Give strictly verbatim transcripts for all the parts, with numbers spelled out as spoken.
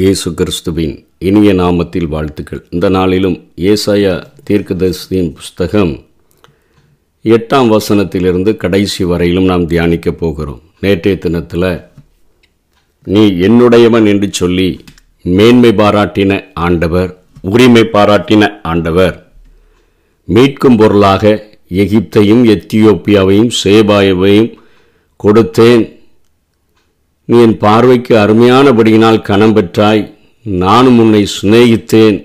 இயேசு கிறிஸ்துவின் இனிய நாமத்தில் வாழ்த்துக்கள். இந்த நாளிலும் ஏசாயா தீர்க்கதரிசியின் புஸ்தகம் எட்டாம் வசனத்திலிருந்து கடைசி வரையிலும் நாம் தியானிக்க போகிறோம். நேற்றைய தினத்தில் நீ என்னுடையவன் என்று சொல்லி மேன்மை பாராட்டின ஆண்டவர், உரிமை பாராட்டின ஆண்டவர், மீட்கும் பொருளாக எகிப்தையும் எத்தியோப்பியாவையும் சேபாயவையும் கொடுத்தேன். நீ என் பார்வைக்கு அருமையானபடியினால் கனம் பெற்றாய். நானும் உன்னை சிநேகித்தேன்.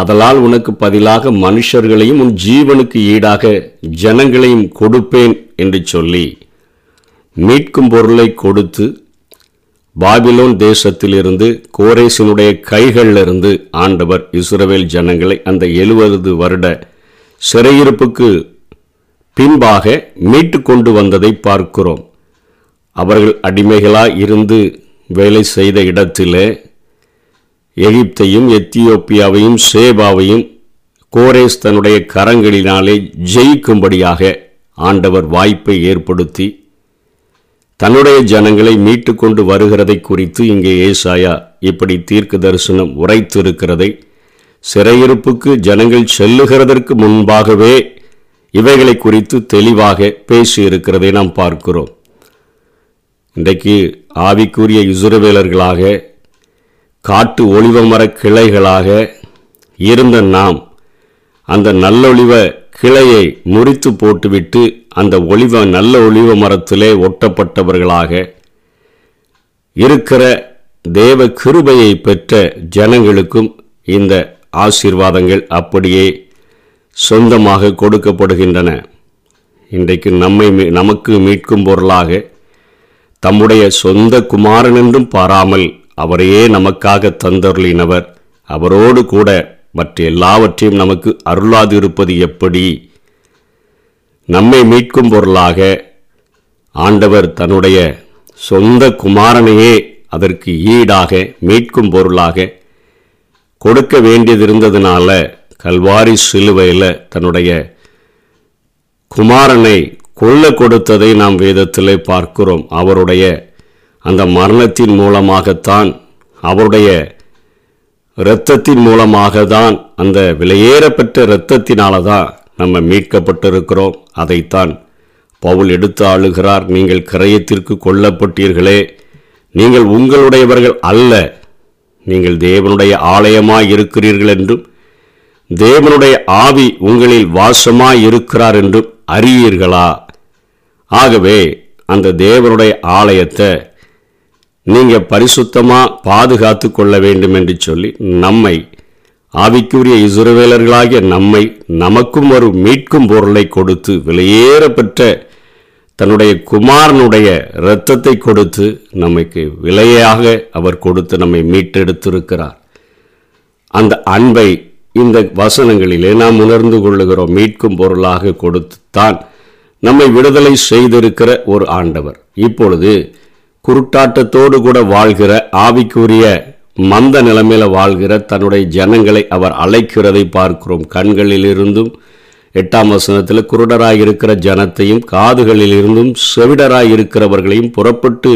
அதலால் உனக்கு பதிலாக மனுஷர்களையும் உன் ஜீவனுக்கு ஈடாக ஜனங்களையும் கொடுப்பேன் என்று சொல்லி மீட்கும் பொருளை கொடுத்து பாபிலோன் தேசத்திலிருந்து கோரேசினுடைய கைகளிலிருந்து ஆண்டவர் இஸ்ரவேல் ஜனங்களை அந்த எழுபது வருட சிறையிருப்புக்கு பின்பாக மீட்டு கொண்டு வந்ததை பார்க்கிறோம். அவர்கள் அடிமைகளாக இருந்து வேலை செய்த இடத்தில் எகிப்தையும் எத்தியோப்பியாவையும் சேபாவையும் கோரேஸ் தன்னுடைய கரங்களினாலே ஜெயிக்கும்படியாக ஆண்டவர் வாய்ப்பை ஏற்படுத்தி தன்னுடைய ஜனங்களை மீட்டு கொண்டு வருகிறதை குறித்து இங்கே ஏசாயா இப்படி தீர்க்கு தரிசனம் உரைத்திருக்கிறதை, சிறையிருப்புக்கு ஜனங்கள் செல்லுகிறதற்கு முன்பாகவே இவைகளை குறித்து தெளிவாக பேசியிருக்கிறதை நாம் பார்க்கிறோம். இன்றைக்கு ஆவிக்குரிய இசுரவேலர்களாக, காட்டு ஒளிவமர கிளைகளாக இருந்த நாம் அந்த நல்லொளிவ கிளையை முறித்து போட்டுவிட்டு அந்த ஒளிவ நல்ல ஒளிவ மரத்திலே ஒட்டப்பட்டவர்களாக இருக்கிற தேவ கிருபையை பெற்ற ஜனங்களுக்கும் இந்த ஆசீர்வாதங்கள் அப்படியே சொந்தமாக கொடுக்கப்படுகின்றன. இன்றைக்கு நம்மை நமக்கு மீட்கும் பொருளாக தம்முடைய சொந்த குமாரன் என்றும் பாராமல் அவரையே நமக்காக தந்தருளினவர், அவரோடு கூட மற்ற எல்லாவற்றையும் நமக்கு அருளாதிருப்பது எப்படி? நம்மை மீட்கும் பொருளாக ஆண்டவர் தன்னுடைய சொந்த குமாரனையே அதற்கு ஈடாக மீட்கும் பொருளாக கொடுக்க வேண்டியதிருந்ததுனால கல்வாரி சிலுவையில் தன்னுடைய குமாரனை கொள்ள கொடுத்ததை நாம் வேதத்திலே பார்க்கிறோம். அவருடைய அந்த மரணத்தின் மூலமாகத்தான், அவருடைய இரத்தத்தின் மூலமாக தான், அந்த விலையேறப்பட்ட இரத்தத்தினால தான் நம்ம மீட்கப்பட்டிருக்கிறோம். அதைத்தான் பவுல் எடுத்து ஆளுகிறார். நீங்கள் கிரயத்திற்கு கொல்லப்பட்டீர்களே, நீங்கள் உங்களுடையவர்கள் அல்ல, நீங்கள் தேவனுடைய ஆலயமாய் இருக்கிறீர்கள் என்றும் தேவனுடைய ஆவி உங்களில் வாசமாய் இருக்கிறார் என்றும் அறியீர்களா? ஆகவே அந்த தேவனுடைய ஆலயத்தை நீங்கள் பரிசுத்தமாக பாதுகாத்து கொள்ள வேண்டும் என்று சொல்லி நம்மை, ஆவிக்குரிய இசுரவேலர்களாகிய நம்மை, நமக்கும் ஒரு மீட்கும் பொருளை கொடுத்து விலையேறப்பட்ட தன்னுடைய குமாரனுடைய இரத்தத்தை கொடுத்து நமக்கு விலையாக அவர் கொடுத்து நம்மை மீட்டெடுத்திருக்கிறார். அந்த அன்பை இந்த வசனங்களிலே நாம் உணர்ந்து கொள்ளுகிறோம். மீட்கும் பொருளாக கொடுத்துத்தான் நம்மை விடுதலை செய்திருக்கிற ஒரு ஆண்டவர் இப்பொழுது குருட்டாட்டத்தோடு கூட வாழ்கிற, ஆவிக்குரிய மந்த நிலைமையில் வாழ்கிற தன்னுடைய ஜனங்களை அவர் அழைக்கிறதை பார்க்கிறோம். கண்களிலிருந்தும் எட்டாம் வசனத்தில் குருடராயிருக்கிற ஜனத்தையும் காதுகளிலிருந்தும் செவிடராயிருக்கிறவர்களையும் புறப்பட்டு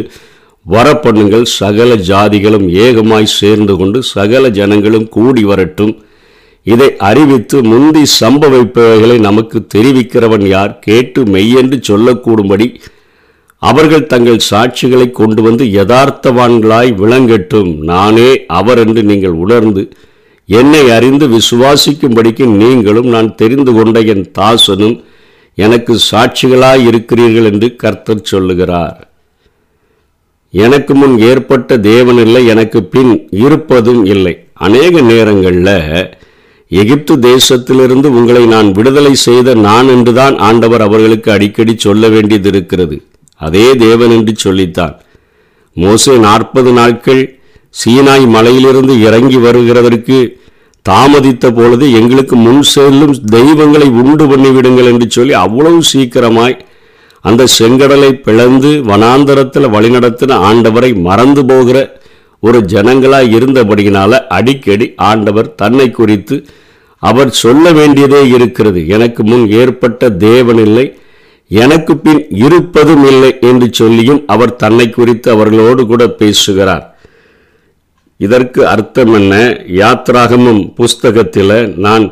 வர பண்ணுங்கள், சகல ஜாதிகளும் ஏகமாய் சேர்ந்து கொண்டு சகல ஜனங்களும் கூடி வரட்டும், இதை அறிவித்து முந்தி சம்பவிப்பவைகளை நமக்கு தெரிவிக்கிறவன் யார், கேட்டு மெய்யென்று சொல்லக்கூடும்படி அவர்கள் தங்கள் சாட்சிகளை கொண்டு வந்து யதார்த்தவான்களாய் விளங்கட்டும், நானே அவர் என்று நீங்கள் உணர்ந்து என்னை அறிந்து விசுவாசிக்கும்படிக்கு நீங்களும் நான் தெரிந்து கொண்ட என் தாசனும் எனக்கு சாட்சிகளாய் இருக்கிறீர்கள் என்று கர்த்தர் சொல்லுகிறார். எனக்கு முன் ஏற்பட்ட தேவன் இல்லை, எனக்கு பின் இருப்பதும் இல்லை. அநேக நேரங்களில் எகிப்து தேசத்திலிருந்து உங்களை நான் விடுதலை செய்த நான் என்றுதான் ஆண்டவர் அவர்களுக்கு அடிக்கடி சொல்ல வேண்டியது இருக்கிறது. அதே தேவன் என்று சொல்லித்தான் மோசே நாற்பது நாட்கள் சீனாய் மலையிலிருந்து இறங்கி வருகிறதற்கு தாமதித்த பொழுது எங்களுக்கு முன் செல்லும் தெய்வங்களை உண்டு பண்ணிவிடுங்கள் என்று சொல்லி அவ்வளவு சீக்கிரமாய் அந்த செங்கடலை பிளந்து வனாந்தரத்தில் வழிநடத்தின ஆண்டவரை மறந்து போகிற ஒரு ஜனங்களாக இருந்தபடியினால் அடிக்கடி ஆண்டவர் தன்னை குறித்து அவர் சொல்ல வேண்டியதே இருக்கிறது. எனக்கு முன் ஏற்பட்ட தேவன் இல்லை, எனக்கு பின் இருப்பதும் இல்லை என்று சொல்லியும் அவர் தன்னை குறித்து அவர்களோடு கூட பேசுகிறார். இதற்கு அர்த்தம் என்ன? யாத்ராகமம் புஸ்தகத்தில் நான்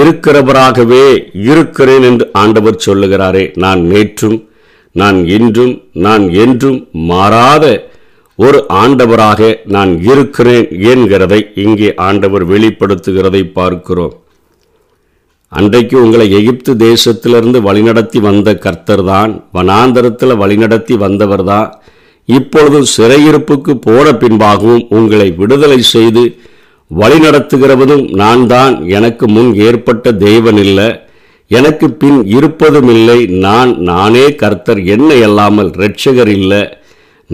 இருக்கிறவராகவே இருக்கிறேன் என்று ஆண்டவர் சொல்லுகிறாரே. நான் நேற்றும், நான் இன்றும், நான் என்றும் மாறாத ஒரு ஆண்டவராக நான் இருக்கிறேன் என்கிறதை இங்கே ஆண்டவர் வெளிப்படுத்துகிறதை பார்க்கிறோம். அன்றைக்கு உங்களை எகிப்து தேசத்திலிருந்து வழிநடத்தி வந்த கர்த்தர் தான், வனாந்தரத்தில் வழிநடத்தி வந்தவர் தான், இப்பொழுது சிறையிருப்புக்கு போன பின்பாகவும் உங்களை விடுதலை செய்து வழிநடத்துகிறவதும் நான் தான். எனக்கு முன் ஏற்பட்ட தேவன் இல்லை, எனக்கு பின் இருப்பதும் இல்லை. நான் நானே கர்த்தர், என்னை அல்லாமல் இரட்சகர் இல்லை.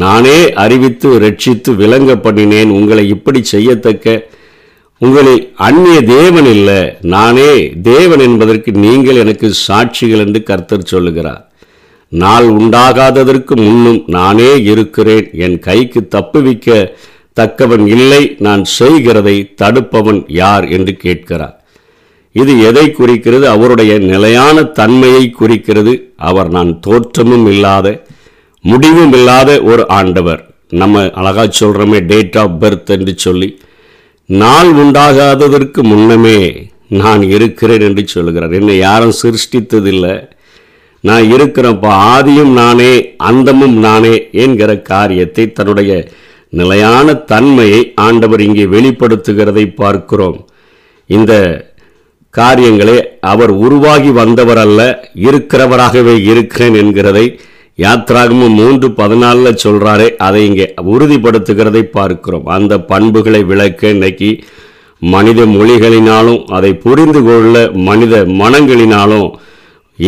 நானே அறிவித்து ரட்சித்து விளங்க பண்ணினேன். உங்களை இப்படி செய்யத்தக்க உங்களை அந்நிய தேவன் இல்லை, நானே தேவன் என்பதற்கு நீங்கள் எனக்கு சாட்சிகள் என்று கர்த்தர் சொல்லுகிறார். நாள் உண்டாகாததற்கு முன்னும் நானே இருக்கிறேன். என் கைக்கு தப்புவிக்க தக்கவன் இல்லை, நான் செய்கிறதை தடுப்பவன் யார் என்று கேட்கிறார். இது எதை குறிக்கிறது? அவருடைய நிலையான தன்மையை குறிக்கிறது. அவர் நான் தோற்றமும் இல்லாத முடிவும் இல்லாத ஒரு ஆண்டவர். நம்ம அழகா சொல்கிறோமே டேட் ஆஃப் பர்த் என்று சொல்லி. நாள் உண்டாகாததற்கு முன்னமே நான் இருக்கிறேன் என்று சொல்கிறார். என்னை யாரும் சிருஷ்டித்ததில்லை, நான் இருக்கிறப்போ ஆதியும் நானே அந்தமும் நானே என்கிற காரியத்தை தன்னுடைய நிலையான தன்மையை ஆண்டவர் இங்கே வெளிப்படுத்துகிறதை பார்க்கிறோம். இந்த காரியங்களே அவர் உருவாகி வந்தவர் அல்ல, இருக்கிறவராகவே இருக்கிறேன் என்கிறதை யாத்ராகமம் மூன்று பதினாலுல சொல்கிறாரே, அதை இங்கே உறுதிப்படுத்துகிறதை பார்க்கிறோம். அந்த பண்புகளை விளக்க இன்னைக்கு மனித மொழிகளினாலும் அதை புரிந்து கொள்ள மனித மனங்களினாலும்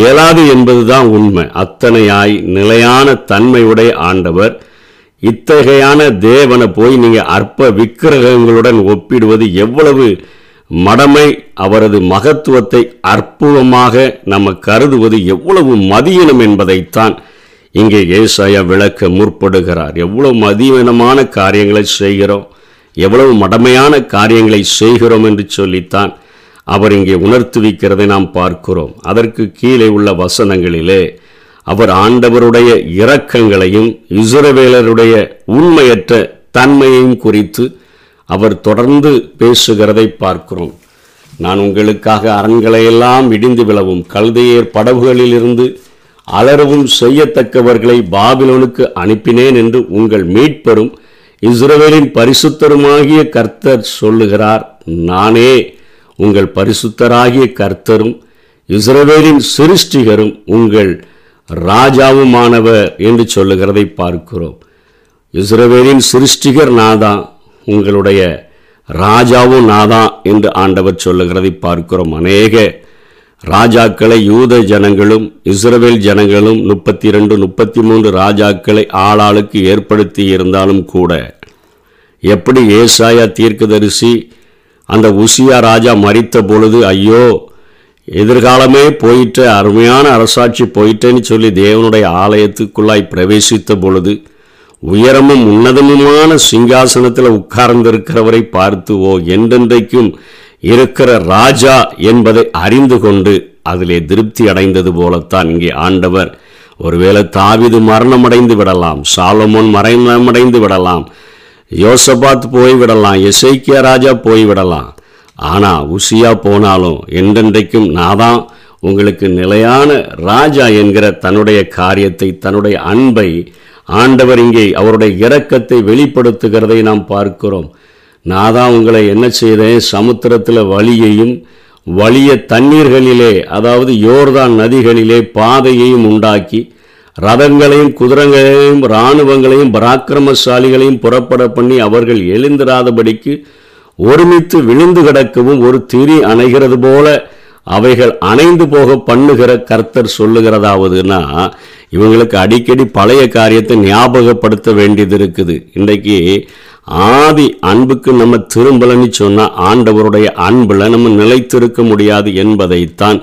இயலாது என்பதுதான் உண்மை. அத்தனையாய் நிலையான தன்மையுடைய ஆண்டவர், இத்தகையான தேவனை போய் நீங்கள் அற்ப விக்கிரகங்களுடன் ஒப்பிடுவது எவ்வளவு மடமை! அவரது மகத்துவத்தை அற்புதமாக நம்ம கருதுவது எவ்வளவு மதியினம் என்பதைத்தான் இங்கே ஏசாயா விளக்க முற்படுகிறார். எவ்வளவு மதிவீனமான காரியங்களை செய்கிறோம், எவ்வளவு மடமையான காரியங்களை செய்கிறோம் என்று சொல்லித்தான் அவர் இங்கே உணர்த்துவிக்கிறதை நாம் பார்க்கிறோம். அதற்கு கீழே உள்ள வசனங்களிலே அவர் ஆண்டவருடைய இரக்கங்களையும் இஸ்ரவேலருடைய உண்மையற்ற தன்மையையும் குறித்து அவர் தொடர்ந்து பேசுகிறதை பார்க்கிறோம். நான் உங்களுக்காக அரண்களையெல்லாம் இடிந்து விழவும் கல்தேயர் படகுகளிலிருந்து அலரவும் செய்யத்தக்கவர்களை பாபிலோனுக்கு அனுப்பினேன் என்று உங்கள் மீட்பெரும் இஸ்ரவேலின் பரிசுத்தருமாகிய கர்த்தர் சொல்லுகிறார். நானே உங்கள் பரிசுத்தராகிய கர்த்தரும் இஸ்ரவேலின் சிருஷ்டிகரும் உங்கள் ராஜாவுமானவர் என்று சொல்லுகிறதை பார்க்கிறோம். இஸ்ரவேலின் சிருஷ்டிகர் நாதான், உங்களுடைய ராஜாவும் நாதான் என்று ஆண்டவர் சொல்லுகிறதை பார்க்கிறோம். அநேக ராஜாக்களை யூத ஜனங்களும் இஸ்ரவேல் ஜனங்களும் முப்பத்தி ரெண்டு முப்பத்தி மூன்று ராஜாக்களை ஆளாளுக்கு ஏற்படுத்தி இருந்தாலும் கூட, எப்படி ஏசாயா தீர்க்கதரிசி அந்த உசியா ராஜா மரித்த பொழுது ஐயோ எதிர்காலமே போயிட்ட, அருமையான அரசாட்சி போயிட்டேன்னு சொல்லி தேவனுடைய ஆலயத்துக்குள்ளாய் பிரவேசித்த பொழுது உயரமும் உன்னதமுமான சிங்காசனத்தில் உட்கார்ந்திருக்கிறவரை பார்த்து ஓ என்றென்றைக்கும் இருக்கிற ராஜா என்பதை அறிந்து கொண்டு அதிலே திருப்தி அடைந்தது போலத்தான் இங்கே ஆண்டவர். ஒருவேளை தாவீது மரணமடைந்து விடலாம், சாலமோன் மரணமடைந்து விடலாம், யோசபாத் போய்விடலாம், எசேக்கியா ராஜா போய்விடலாம், ஆனால் உசியா போனாலும் என்றென்றைக்கும் நான் தான் உங்களுக்கு நிலையான ராஜா என்கிற தன்னுடைய காரியத்தை, தன்னுடைய அன்பை ஆண்டவர் இங்கே அவருடைய இரக்கத்தை வெளிப்படுத்துகிறதை நாம் பார்க்கிறோம். நான் தான் உங்களை என்ன செய்தேன்? சமுத்திரத்தில் வழியையும் வலிய தண்ணீர்களிலே, அதாவது யோர்தான் நதிகளிலே பாதையையும் உண்டாக்கி ரதங்களையும் குதிரைகளையும் இராணுவங்களையும் பராக்கிரமசாலிகளையும் புறப்பட பண்ணி அவர்கள் எழுந்திராதபடிக்கு ஒருமித்து விழுந்து கிடக்கவும் ஒரு திரி அணைகிறது போல அவைகள் அணைந்து போக பண்ணுகிற கர்த்தர் சொல்லுகிறதாவதுன்னா, இவங்களுக்கு அடிக்கடி பழைய காரியத்தை ஞாபகப்படுத்த வேண்டியது இருக்குது. இன்றைக்கு ஆதி அன்புக்கு நம்ம திரும்பலன்னு சொன்னால் ஆண்டவருடைய அன்பில் நம்ம நிலைத்திருக்க முடியாது என்பதைத்தான்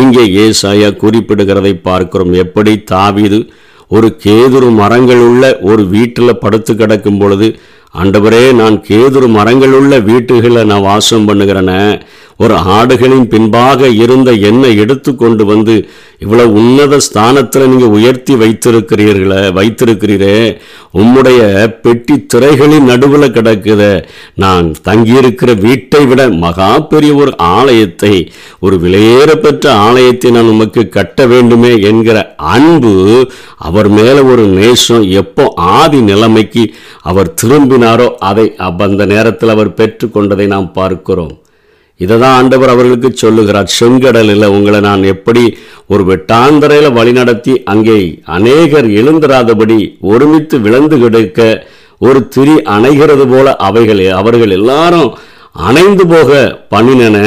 இங்கே ஏசாயா குறிப்பிடுகிறதை பார்க்கிறோம். எப்படி தாவீது ஒரு கேதுரு மரங்கள் உள்ள ஒரு வீட்டில் படுத்து கிடக்கும் பொழுது, ஆண்டவரே நான் கேதுரு மரங்கள் உள்ள வீட்டுகளை நான் வாசம் பண்ணுகிறேனே, ஒரு ஆடுகளின் பின்பாக இருந்த என்னை எடுத்து கொண்டு வந்து இவ்வளவு உன்னத ஸ்தானத்தில் நீங்கள் உயர்த்தி வைத்திருக்கிறீர்களே வைத்திருக்கிறீரே உம்முடைய பெட்டி திரைகளின் நடுவில் கிடக்குத. நான் தங்கியிருக்கிற வீட்டை விட மகா பெரிய ஒரு ஆலயத்தை, ஒரு விலையேற பெற்ற ஆலயத்தை நான் உமக்கு கட்ட வேண்டுமே என்கிற அன்பு, அவர் மேலே ஒரு நேசம் எப்போ ஆதி நிலைமைக்கு அவர் திரும்பினாரோ அதை அந்த நேரத்தில் அவர் பெற்று கொண்டதை நாம் பார்க்கிறோம். இதை தான் ஆண்டவர் அவர்களுக்கு சொல்லுகிறார், செங்கடலில் உங்களை நான் எப்படி ஒரு வெட்டாந்தரையில் வழிநடத்தி அங்கே அநேகர் எழுந்திராதபடி ஒருமித்து விளந்து கிடக்க ஒரு திரி அணைகிறது போல அவைகளே அவர்கள் எல்லாரும் அணைந்து போக பண்ணினன.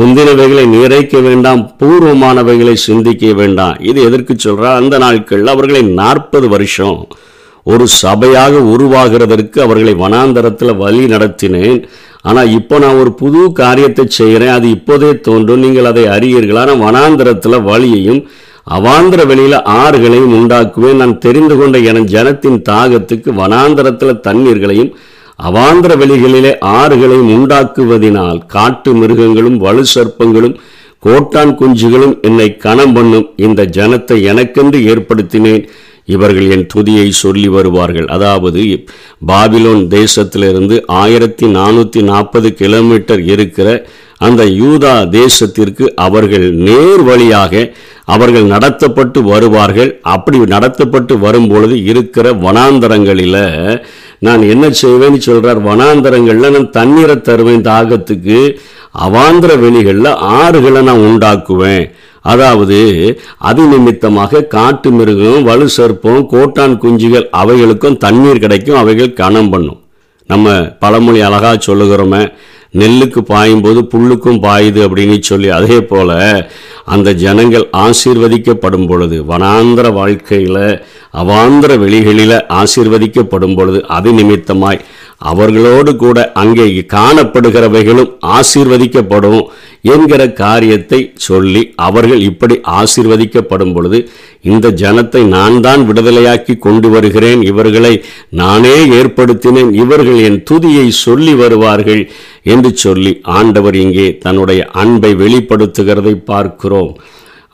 முந்தினவைகளை நிறைக்க வேண்டாம், பூர்வமானவைகளை சிந்திக்க வேண்டாம். இது எதற்கு சொல்கிறார்? அந்த நாட்களில் அவர்களை நாற்பது வருஷம் ஒரு சபையாக உருவாகிறதற்கு அவர்களை வனாந்தரத்தில் வழி நடத்தினேன். ஆனால் இப்போ நான் ஒரு புது காரியத்தை செய்கிறேன், அது இப்போதே தோன்றும், நீங்கள் அதை அறியீர்கள். ஆனால் வனாந்தரத்தில் வழியையும் அவாந்திர வெளியில் ஆறுகளையும் உண்டாக்குவேன். நான் தெரிந்து கொண்ட என ஜனத்தின் தாகத்துக்கு வனாந்தரத்தில் தண்ணீர்களையும் அவாந்திர வெளிகளிலே ஆறுகளையும் உண்டாக்குவதினால் காட்டு மிருகங்களும் வலு சர்ப்பங்களும் கோட்டான் குஞ்சுகளும் என்னை கனம் பண்ணும். இந்த ஜனத்தை எனக்கென்று ஏற்படுத்தினேன், இவர்கள் என் துதியை சொல்லி வருவார்கள். அதாவது பாபிலோன் தேசத்திலிருந்து ஆயிரத்தி நானூற்றி நாற்பது கிலோமீட்டர் இருக்கிற அந்த யூதா தேசத்திற்கு அவர்கள் நேர் வழியாக அவர்கள் நடத்தப்பட்டு வருவார்கள். அப்படி நடத்தப்பட்டு வரும்பொழுது இருக்கிற வனாந்தரங்களில் நான் என்ன செய்வேன்னு சொல்கிறார். வனாந்தரங்களில் நான் தண்ணீரை தருவேன் தாகத்துக்கு, அவாந்திர வெளிகளில் ஆறுகளை நான் உண்டாக்குவேன். அதாவது அது நிமித்தமாக காட்டு மிருகம் வலு சர்ப்பம் கோட்டான் குஞ்சுகள் அவைகளுக்கும் தண்ணீர் கிடைக்கும், அவைகள் கனம் பண்ணும். நம்ம பழமொழி அழகாக சொல்லுகிறோமே, நெல்லுக்கு பாயும் போது புல்லுக்கும் பாயுது அப்படின்னு சொல்லி, அதே போல் அந்த ஜனங்கள் ஆசீர்வதிக்கப்படும் பொழுது வனாந்திர வாழ்க்கையில் அவாந்திர வெளிகளில் ஆசீர்வதிக்கப்படும் பொழுது அது நிமித்தமாய் அவர்களோடு கூட அங்கே காணப்படுகிறவைகளும் ஆசீர்வதிக்கப்படும் என்கிற காரியத்தை சொல்லி அவர்கள் இப்படி ஆசீர்வதிக்கப்படும் பொழுது இந்த ஜனத்தை நான் தான் விடுதலையாக்கி கொண்டு வருகிறேன், இவர்களை நானே ஏற்படுத்தினேன், இவர்கள் என் துதியை சொல்லி வருவார்கள் என்று சொல்லி ஆண்டவர் இங்கே தன்னுடைய அன்பை வெளிப்படுத்துகிறதை பார்க்கிறோம்.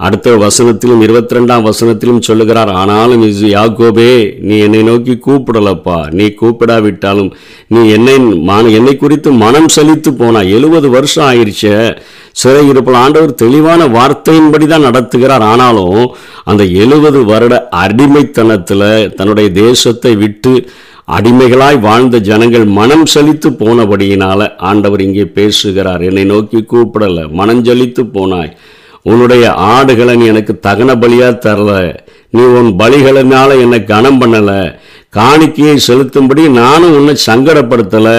அடுத்த வசனத்திலும் இருபத்தி ரெண்டாம் வசனத்திலும் சொல்லுகிறார், ஆனாலும் இது யாக்கோபே நீ என்னை நோக்கி கூப்பிடலப்பா, நீ கூப்பிடாவிட்டாலும் நீ என்னை மன என்னை குறித்து மனம் செலுத்து போனா. எழுபது வருஷம் ஆயிடுச்சு சிறை இருப்பில் ஆண்டவர் தெளிவான வார்த்தையின்படி தான் நடத்துகிறார். ஆனாலும் அந்த எழுபது வருட அடிமைத்தனத்தில் தன்னுடைய தேசத்தை விட்டு அடிமைகளாய் வாழ்ந்த ஜனங்கள் மனம் சலித்து போனபடியினால் ஆண்டவர் இங்கே பேசுகிறார், என்னை நோக்கி கூப்பிடலை, மனம் சலித்து போனாய், உன்னுடைய ஆடுகளை நீ எனக்கு தகன பலியாக தரல, நீ உன் பலிகளினால என்னை கனம் பண்ணலை, காணிக்கையை செலுத்தும்படி நானும் உன்னை சங்கடப்படுத்தலை,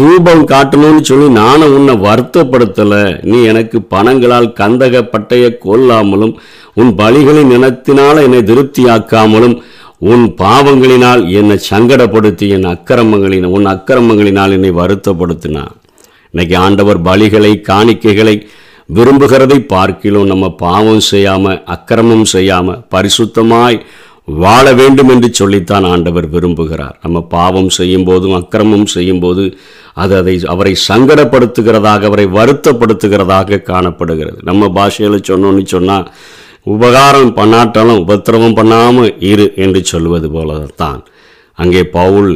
தூபம் காட்டணும்னு சொல்லி நானும் உன்னை வருத்தப்படுத்தலை, நீ எனக்கு பணங்களால் கந்தக பட்டையை கொல்லாமலும் உன் பலிகளின் இனத்தினால் என்னை திருப்தியாக்காமலும் உன் பாவங்களினால் என்னை சங்கடப்படுத்தி என் அக்கிரமங்களின் உன் அக்கிரமங்களினால் என்னை வருத்தப்படுத்தினான். இன்னைக்கு ஆண்டவர் பலிகளை காணிக்கைகளை விரும்புகிறதை பார்க்கிலும் நம்ம பாவம் செய்யாமல் அக்கிரமம் செய்யாமல் பரிசுத்தமாய் வாழ வேண்டும் என்று சொல்லித்தான் ஆண்டவர் விரும்புகிறார். நம்ம பாவம் செய்யும் போதும் அக்கிரமம் செய்யும் போது அது அதை அவரை சங்கடப்படுத்துகிறதாக அவரை வருத்தப்படுத்துகிறதாக காணப்படுகிறது. நம்ம பாஷையில் சொன்னோன்னு சொன்னால் உபகாரம் பண்ணாட்டாலும் உபத்திரவம் பண்ணாமல் இரு என்று சொல்வது போல தான் அங்கே பவுல்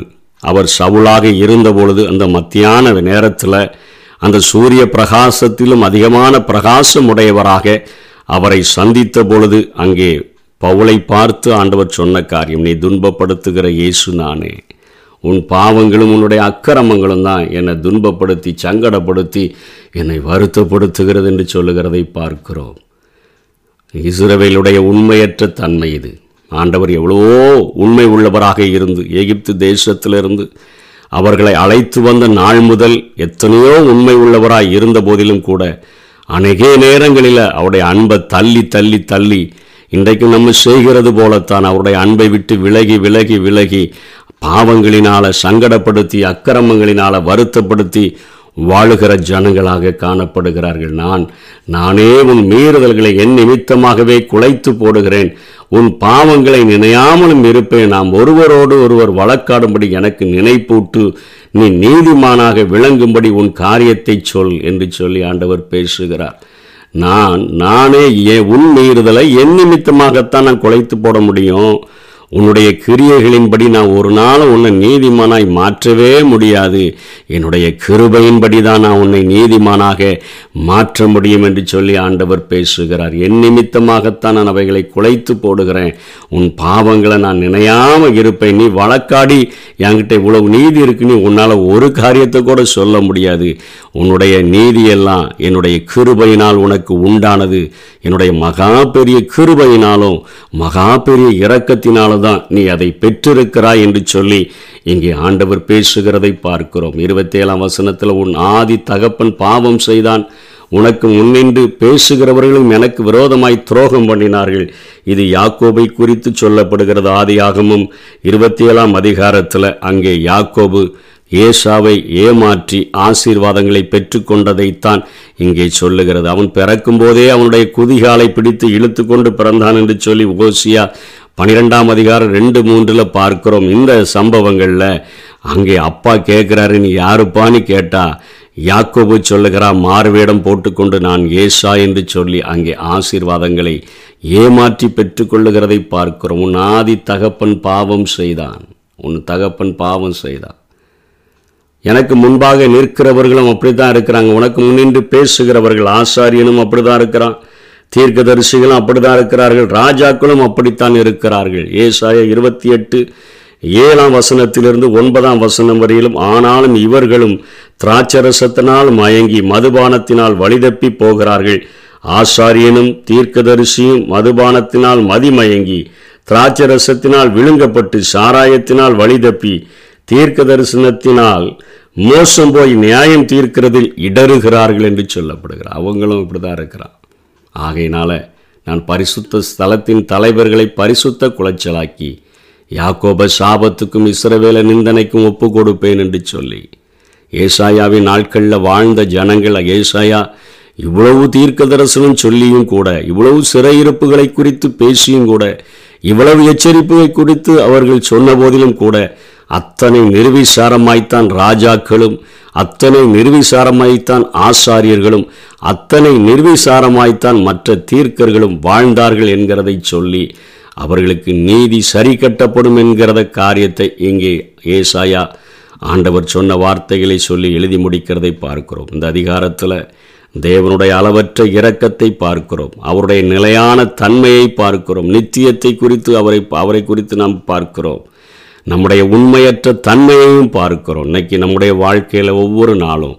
அவர் சவுலாக இருந்த பொழுது அந்த மத்தியான நேரத்தில் அந்த சூரிய பிரகாசத்திலும் அதிகமான பிரகாசம் உடையவராக அவரை சந்தித்த பொழுது அங்கே பவுலை பார்த்து ஆண்டவர் சொன்ன காரியம், நீ துன்பப்படுத்துகிற இயேசு நானே, உன் பாவங்களும் உன்னுடைய அக்கிரமங்களும் தான் என்னை துன்பப்படுத்தி சங்கடப்படுத்தி என்னை வருத்தப்படுத்துகிறது என்று சொல்லுகிறதை பார்க்கிறோம். இஸ்ரவேலுடைய உண்மையற்ற தன்மை இது. ஆண்டவர் எவ்வளவோ உண்மை உள்ளவராக இருந்து எகிப்து தேசத்திலிருந்து அவர்களை அழைத்து வந்த நாள் முதல் எத்தனையோ உண்மை உள்ளவராய் இருந்த போதிலும் கூட அநேக நேரங்களில் அவருடைய அன்பை தள்ளி தள்ளி தள்ளி இன்றைக்கு நம்ம செய்கிறது போலத்தான் அவருடைய அன்பை விட்டு விலகி விலகி விலகி பாவங்களினால் சங்கடப்படுத்தி அக்கிரமங்களினால் வருத்தப்படுத்தி வாழுகிற ஜனங்களாக காணப்படுகிறார்கள். நான் நானே உன் மீறுதல்களை என் நிமித்தமாகவே குலைத்து போடுகிறேன், உன் பாவங்களை நினையாமலும் இருப்பேன், நாம் ஒருவரோடு ஒருவர் வழக்காடும்படி எனக்கு நினைப்பூட்டு, நீ நீதிமானாக விளங்கும்படி உன் காரியத்தை சொல் என்று சொல்லி ஆண்டவர் பேசுகிறார். நான் நானே என் உன் மீறுதலை என் நிமித்தமாகத்தான் நான் குலைத்து போட முடியும். உன்னுடைய கிரியைகளின்படி நான் ஒரு நாளும் உன்னை நீதிமானாய் மாற்றவே முடியாது. என்னுடைய கிருபையின்படி தான் நான் உன்னை நீதிமானாக மாற்ற முடியும் என்று சொல்லி ஆண்டவர் பேசுகிறார். என் நிமித்தமாகத்தான் நான் அவைகளை குலைத்து போடுகிறேன். உன் பாவங்களை நான் நினையாமல் இருப்பேன். நீ வழக்காடி என்கிட்ட இவ்வளவு நீதி இருக்குன்னு உன்னால் ஒரு காரியத்தை கூட சொல்ல முடியாது. உன்னுடைய நீதியெல்லாம் என்னுடைய கிருபையினால் உனக்கு உண்டானது. என்னுடைய மகா பெரிய கிருபையினாலும் மகா பெரிய இரக்கத்தினாலும் தான் நீ அதை பெற்றிருக்கிறாய் என்று சொல்லி இங்கே ஆண்டவர் பேசுகிறதை பார்க்கிறோம். இருபத்தி ஏழாம் வசனத்தில், உன் ஆதி தகப்பன் பாவம் செய்தான், உனக்கு முன்னின்று பேசுகிறவர்களும் எனக்கு விரோதமாய் துரோகம் பண்ணினார்கள். இது யாக்கோபை குறித்து சொல்லப்படுகிறது. ஆதியாகமும் இருபத்தி ஏழாம் அதிகாரத்தில் அங்கே யாக்கோபு ஏசாவை ஏமாற்றி ஆசீர்வாதங்களை பெற்று கொண்டதைத்தான் இங்கே சொல்லுகிறது. அவன் பிறக்கும் போதே அவனுடைய குதிகாலை பிடித்து இழுத்து கொண்டு பிறந்தான் என்று சொல்லி ஓசியா பனிரெண்டாம் அதிகாரம் ரெண்டு மூன்றில் பார்க்கிறோம். இந்த சம்பவங்களில் அங்கே அப்பா கேட்குறாரு, நீ யாருப்பான்னு கேட்டா யாக்கோபு சொல்லுகிறா, மார்வேடம் போட்டுக்கொண்டு நான் ஏசா என்று சொல்லி அங்கே ஆசீர்வாதங்களை ஏமாற்றி பெற்றுக்கொள்ளுகிறதை பார்க்கிறோம். உன் ஆதி தகப்பன் பாவம் செய்தான், உன் தகப்பன் பாவம் செய்தான். எனக்கு முன்பாக நிற்கிறவர்களும் அப்படி தான் இருக்கிறாங்க. உனக்கு முன்னின்று பேசுகிறவர்கள் ஆசாரியனும் அப்படி தான் இருக்கிறான், தீர்க்கதரிசிகளும் அப்படி தான் இருக்கிறார்கள், ராஜாக்களும் அப்படித்தான் இருக்கிறார்கள். ஏசாயா இருபத்தி எட்டு ஏழாம் வசனத்திலிருந்து ஒன்பதாம் வசனம் வரையிலும், ஆனாலும் இவர்களும் திராட்சரசத்தினால் மயங்கி மதுபானத்தினால் வழிதப்பி போகிறார்கள். ஆசாரியனும் தீர்க்கதரிசியும் மதுபானத்தினால் மதிமயங்கி திராட்சரசத்தினால் விழுங்கப்பட்டு சாராயத்தினால் வழிதப்பி தீர்க்க தரிசனத்தினால் மோசம் போய் நியாயம் தீர்க்கிறதில் இடறுகிறார்கள் என்று சொல்லப்படுகிறார். அவங்களும் இப்படி தான் இருக்கிறான். ஆகையினால் நான் பரிசுத்த ஸ்தலத்தின் தலைவர்களை பரிசுத்த குலைச்சலாக்கி யாக்கோப சாபத்துக்கும் இஸ்ரவேல நிந்தனைக்கும் ஒப்பு கொடுப்பேன் என்று சொல்லி ஏசாயாவின் நாட்களில் வாழ்ந்த ஜனங்கள், ஏசாயா இவ்வளவு தீர்க்க தரிசனம் சொல்லியும் கூட, இவ்வளவு சிறையிருப்புகளை குறித்து பேசியும் கூட, இவ்வளவு எச்சரிப்புகளை குறித்து அவர்கள் சொன்ன போதிலும் கூட, அத்தனை நிர்விசாரமாய்த்தான் ராஜாக்களும், அத்தனை நிர்விசாரமாய்த்தான் ஆசாரியர்களும், அத்தனை நிர்விசாரமாய்த்தான் மற்ற தீர்க்கர்களும் வாழ்ந்தார்கள் என்கிறதை சொல்லி அவர்களுக்கு நீதி சரி கட்டப்படும் என்கிறத காரியத்தை இங்கே ஏசாயா ஆண்டவர் சொன்ன வார்த்தைகளை சொல்லி எழுதி முடிக்கிறதை பார்க்கிறோம். இந்த அதிகாரத்தில் தேவனுடைய அளவற்ற இரக்கத்தை பார்க்கிறோம், அவருடைய நிலையான தன்மையை பார்க்கிறோம், நித்தியத்தை குறித்து அவரை அவரை குறித்து நாம் பார்க்கிறோம், நம்முடைய உண்மையற்ற தன்மையையும் பார்க்கிறோம். இன்றைக்கி நம்முடைய வாழ்க்கையில் ஒவ்வொரு நாளும்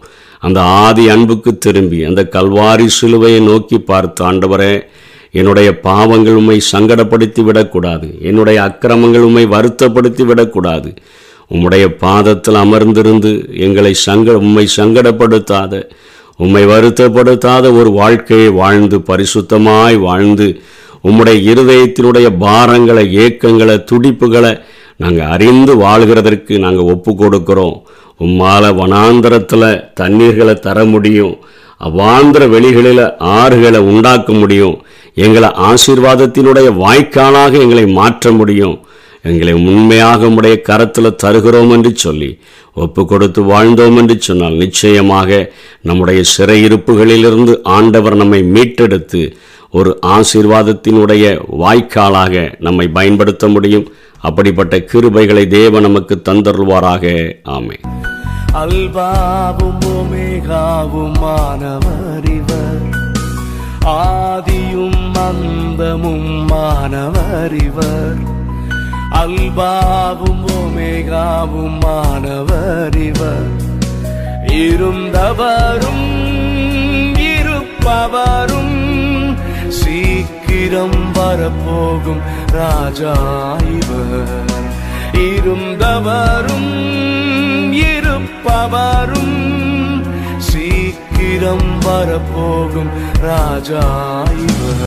அந்த ஆதி அன்புக்கு திரும்பி அந்த கல்வாரி சிலுவையை நோக்கி பார்த்து, ஆண்டவரே என்னுடைய பாவங்கள் உம்மை சங்கடப்படுத்தி விடக்கூடாது, என்னுடைய அக்கிரமங்கள் உம்மை வருத்தப்படுத்தி விடக்கூடாது, உம்முடைய பாதத்தில் அமர்ந்திருந்து எங்களை சங்க உம்மை சங்கடப்படுத்தாத, உம்மை வருத்தப்படுத்தாத ஒரு வாழ்க்கையை வாழ்ந்து, பரிசுத்தமாய் வாழ்ந்து, உம்முடைய இருதயத்தினுடைய பாரங்களை, ஏக்கங்களை, துடிப்புகளை நாங்கள் அறிந்து வாழ்கிறதற்கு நாங்கள் ஒப்பு கொடுக்கிறோம். உம்மால் வனாந்திரத்தில் தண்ணீர்களை தர முடியும், அவ்வாந்திர வெளிகளில் ஆறுகளை உண்டாக்க முடியும், எங்களை ஆசீர்வாதத்தினுடைய வாய்க்காலாக எங்களை மாற்ற முடியும், எங்களை உண்மையாக உடைய கரத்தில் தருகிறோம் என்று சொல்லி ஒப்பு கொடுத்து வாழ்ந்தோம் என்று சொன்னால் நிச்சயமாக நம்முடைய சிறையிருப்புகளிலிருந்து ஆண்டவர் நம்மை மீட்டெடுத்து ஒரு ஆசீர்வாதத்தினுடைய வாய்க்காலாக நம்மை பயன்படுத்த முடியும். அப்படிப்பட்ட கிருபைகளை தேவன் நமக்கு தந்தருள்வாராக. ஆமென். அல்பாவும் ஒமேகாவுமானவர் இவர், ஆதியும் அந்தமும் மானவர் இவர், அல்பாவும் ஒமேகாவுமானவர் இவர், இருந்தவரும் இருப்பவரும் சீக்கிரம் வரப்போகும் ராஜா இவர், இருந்தவரும் இருப்பவரும் சீக்கிரம் வரப்போகும் ராஜா இவர்.